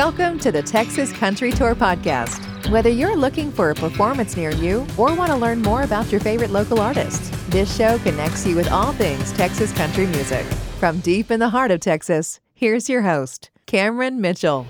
Welcome to the Texas Country Tour Podcast. Whether you're looking for a performance near you or want to learn more about your favorite local artists, this show connects you with all things Texas country music. From deep in the heart of Texas, here's your host, Cameron Mitchell.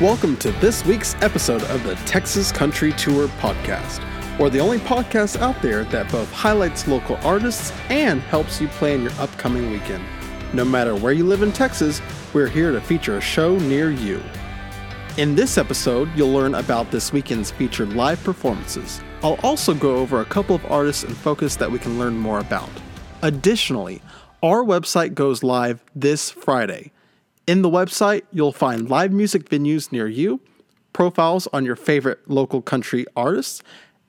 Welcome to this week's episode of the Texas Country Tour Podcast, or the only podcast out there that both highlights local artists and helps you plan your upcoming weekend. No matter where you live in Texas, we're here to feature a show near you. In this episode, you'll learn about this weekend's featured live performances. I'll also go over a couple of artists and focus that we can learn more about. Additionally, our website goes live this Friday. In the website, you'll find live music venues near you, profiles on your favorite local country artists,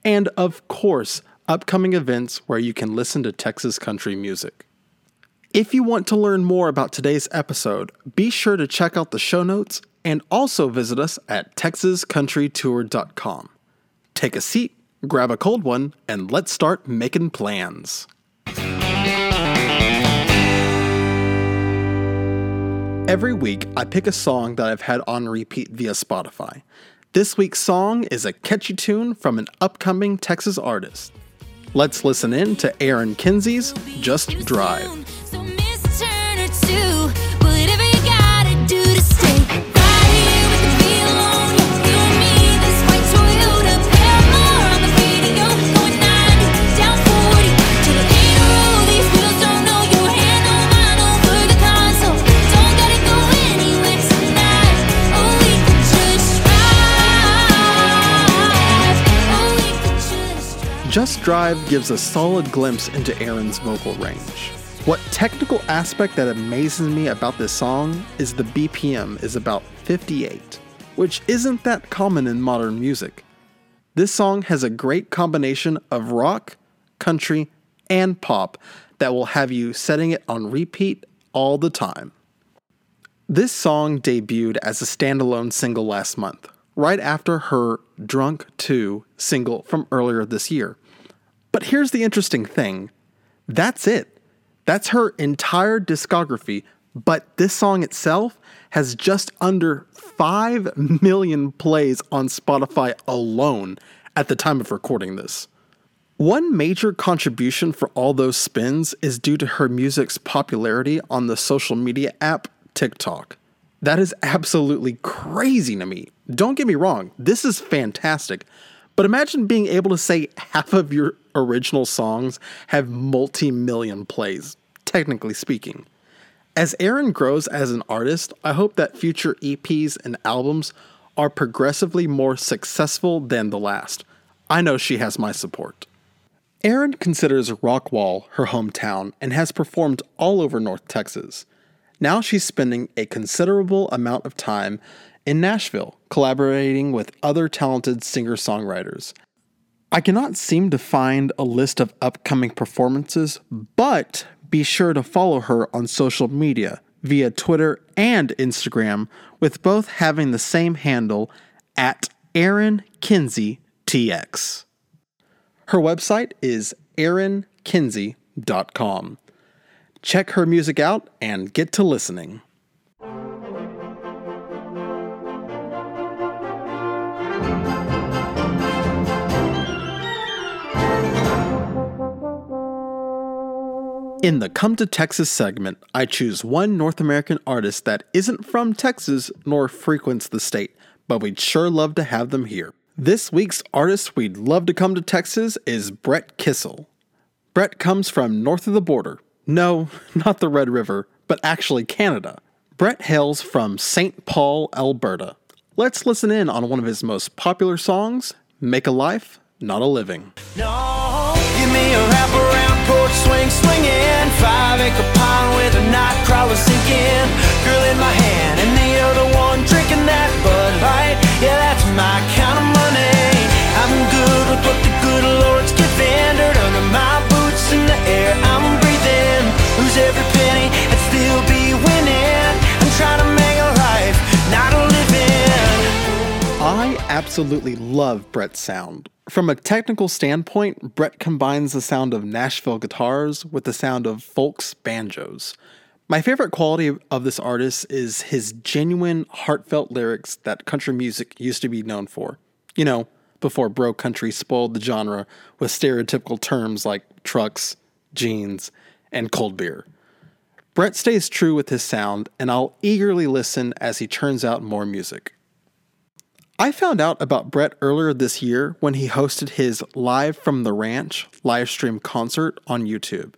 and of course, upcoming events where you can listen to Texas country music. If you want to learn more about today's episode, be sure to check out the show notes and also visit us at texascountrytour.com. Take a seat, grab a cold one, and let's start making plans. Every week, I pick a song that I've had on repeat via Spotify. This week's song is a catchy tune from an upcoming Texas artist. Let's listen in to Erin Kinsey's Just Drive. Just Drive gives a solid glimpse into Erin's vocal range. What technical aspect that amazes me about this song is the BPM is about 58, which isn't that common in modern music. This song has a great combination of rock, country, and pop that will have you setting it on repeat all the time. This song debuted as a standalone single last month, right after her Drunk 2 single from earlier this year. But here's the interesting thing. That's it. That's her entire discography, but this song itself has just under 5 million plays on Spotify alone at the time of recording this. One major contribution for all those spins is due to her music's popularity on the social media app TikTok. That is absolutely crazy to me. Don't get me wrong, this is fantastic. But imagine being able to say half of your original songs have multi-million plays, technically speaking. As Erin grows as an artist, I hope that future EPs and albums are progressively more successful than the last. I know she has my support. Erin considers Rockwall her hometown and has performed all over North Texas. Now she's spending a considerable amount of time in Nashville, collaborating with other talented singer-songwriters. I cannot seem to find a list of upcoming performances, but be sure to follow her on social media via Twitter and Instagram, with both having the same handle at Erin Kinsey TX. Her website is erinkinsey.com. Check her music out and get to listening. In the Come to Texas segment, I choose one North American artist that isn't from Texas nor frequents the state, but we'd sure love to have them here. This week's artist we'd love to come to Texas is Brett Kissel. Brett comes from north of the border. No, not the Red River, but actually Canada. Brett hails from St. Paul, Alberta. Let's listen in on one of his most popular songs, Make a Life, Not a Living. No, give me a wraparound porch swinging. 5 acre pond with a night crawler sinking, girl in my hand and the other one drinking that Bud Light. Yeah, that's my kind of money. I'm good with what the good Lord's giving. Dirt under my boots in the air I'm breathing. Lose every penny and still be winning. I'm trying to make a life, not a living. I absolutely absolutely love Brett's sound. From a technical standpoint, Brett combines the sound of Nashville guitars with the sound of folk's banjos. My favorite quality of this artist is his genuine, heartfelt lyrics that country music used to be known for. You know, before bro country spoiled the genre with stereotypical terms like trucks, jeans, and cold beer. Brett stays true with his sound, and I'll eagerly listen as he churns out more music. I found out about Brett earlier this year when he hosted his Live from the Ranch livestream concert on YouTube.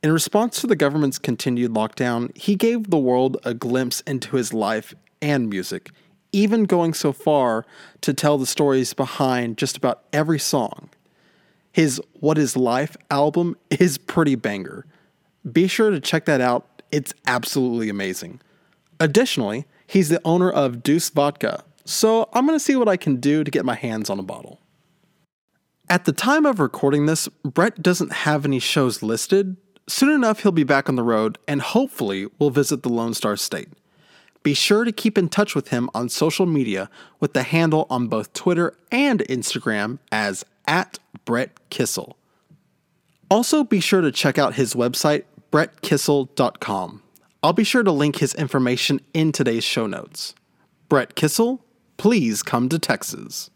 In response to the government's continued lockdown, he gave the world a glimpse into his life and music, even going so far to tell the stories behind just about every song. His What Is Life album is pretty banger. Be sure to check that out. It's absolutely amazing. Additionally, he's the owner of Deuce Vodka, so I'm going to see what I can do to get my hands on a bottle. At the time of recording this, Brett doesn't have any shows listed. Soon enough, he'll be back on the road, and hopefully we'll visit the Lone Star State. Be sure to keep in touch with him on social media with the handle on both Twitter and Instagram as @BrettKissel. Also, be sure to check out his website, brettkissel.com. I'll be sure to link his information in today's show notes. Brett Kissel, please come to Texas.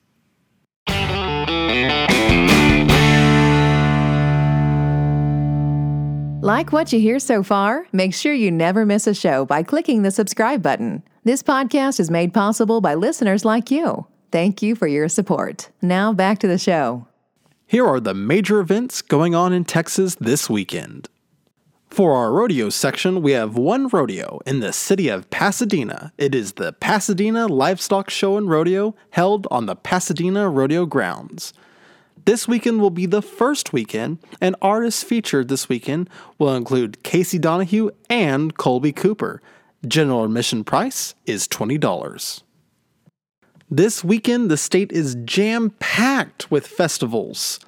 Like what you hear so far? Make sure you never miss a show by clicking the subscribe button. This podcast is made possible by listeners like you. Thank you for your support. Now back to the show. Here are the major events going on in Texas this weekend. For our rodeo section, we have one rodeo in the city of Pasadena. It is the Pasadena Livestock Show and Rodeo, held on the Pasadena Rodeo grounds. This weekend will be the first weekend, and artists featured this weekend will include Casey Donahue and Colby Cooper. General admission price is $20. This weekend, the state is jam-packed with festivals.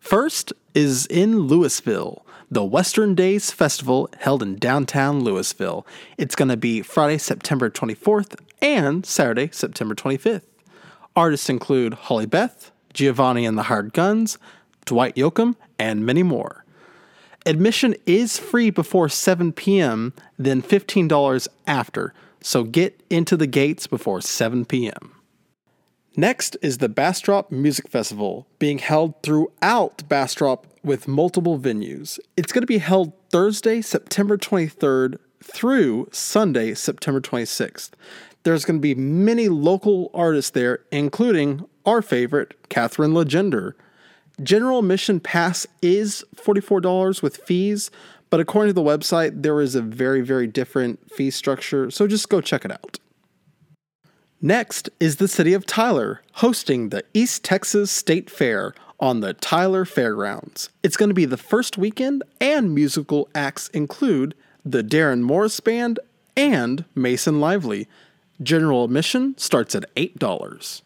First is in Louisville, the Western Days Festival held in downtown Louisville. It's going to be Friday, September 24th and Saturday, September 25th. Artists include Holly Beth, Giovanni and the Hard Guns, Dwight Yoakam, and many more. Admission is free before 7 p.m., then $15 after, so get into the gates before 7 p.m. Next is the Bastrop Music Festival, being held throughout Bastrop with multiple venues. It's going to be held Thursday, September 23rd through Sunday, September 26th. There's going to be many local artists there, including our favorite, Catherine Legendre. General admission pass is $44 with fees, but according to the website, there is a very, very different fee structure, so just go check it out. Next is the city of Tyler, hosting the East Texas State Fair on the Tyler Fairgrounds. It's going to be the first weekend, and musical acts include the Jared Morris Band and Mason Lively. General admission starts at $8.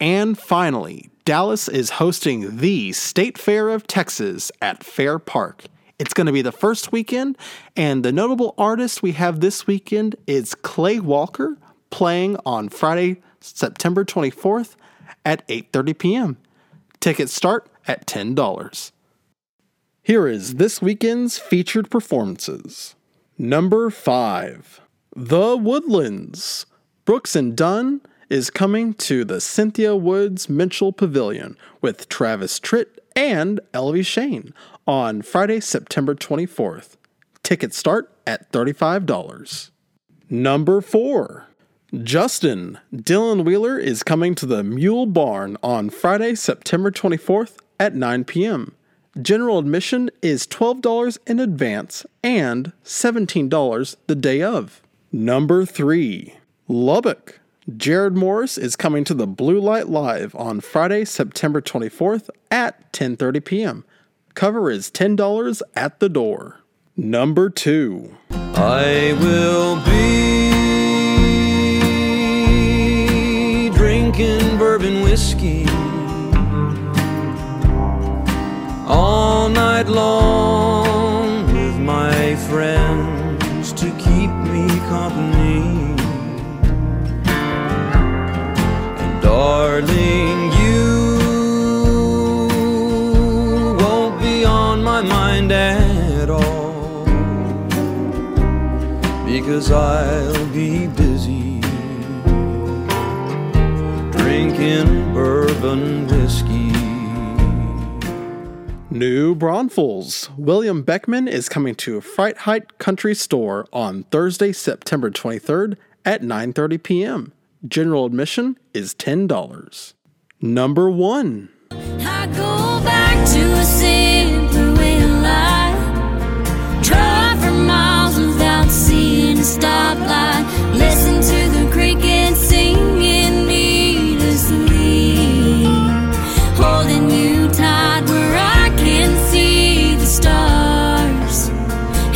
And finally, Dallas is hosting the State Fair of Texas at Fair Park. It's going to be the first weekend, and the notable artist we have this weekend is Clay Walker, playing on Friday, September 24th at 8:30 p.m. Tickets start at $10. Here is this weekend's featured performances. Number 5, The Woodlands. Brooks and Dunn is coming to the Cynthia Woods Mitchell Pavilion with Travis Tritt and Elvie Shane on Friday, September 24th. Tickets start at $35. Number 4. Justin, Dylan Wheeler is coming to the Mule Barn on Friday, September 24th at 9 p.m. General admission is $12 in advance and $17 the day of. Number 3. Lubbock. Jared Morris is coming to the Blue Light Live on Friday, September 24th at 10:30 p.m. Cover is $10 at the door. Number 2. I will be drinking bourbon whiskey all night long with my friends to keep me company. Darling, 'cause I'll be busy drinking bourbon whiskey. New Braunfels. William Beckman is coming to Fright Height Country Store on Thursday, September 23rd at 9:30 p.m. General admission is $10. Number 1. I go back to a simpler way of life. Drive for miles without seeing a stoplight. Listen to the cricket singing needlessly. Holding you tight where I can see the stars.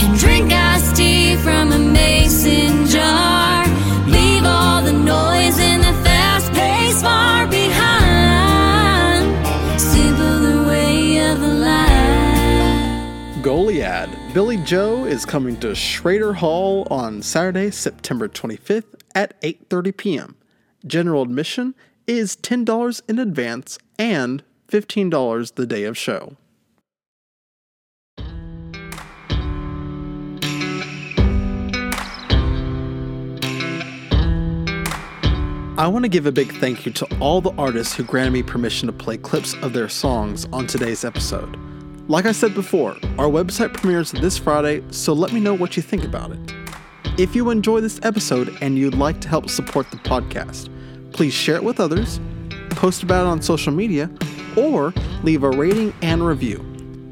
And drink iced tea from a mason jar. Leave all the noise and the fast pace far behind. Goliad. Billy Joe is coming to Schrader Hall on Saturday, September 25th at 8:30 p.m. General admission is $10 in advance and $15 the day of show. I want to give a big thank you to all the artists who granted me permission to play clips of their songs on today's episode. Like I said before, our website premieres this Friday, so let me know what you think about it. If you enjoy this episode and you'd like to help support the podcast, please share it with others, post about it on social media, or leave a rating and review.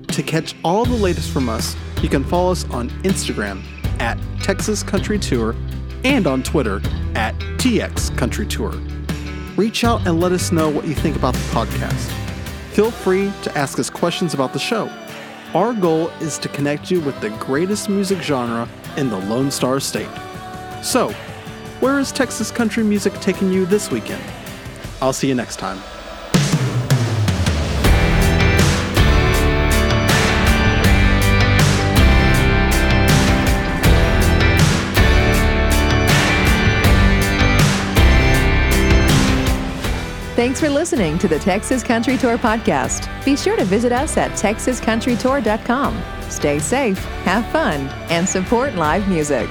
To catch all the latest from us, you can follow us on Instagram at Texas Country Tour and on Twitter at TX Country Tour. Reach out and let us know what you think about the podcast. Feel free to ask us questions about the show. Our goal is to connect you with the greatest music genre in the Lone Star State. So, where is Texas country music taking you this weekend? I'll see you next time. Thanks for listening to the Texas Country Tour podcast. Be sure to visit us at texascountrytour.com. Stay safe, have fun, and support live music.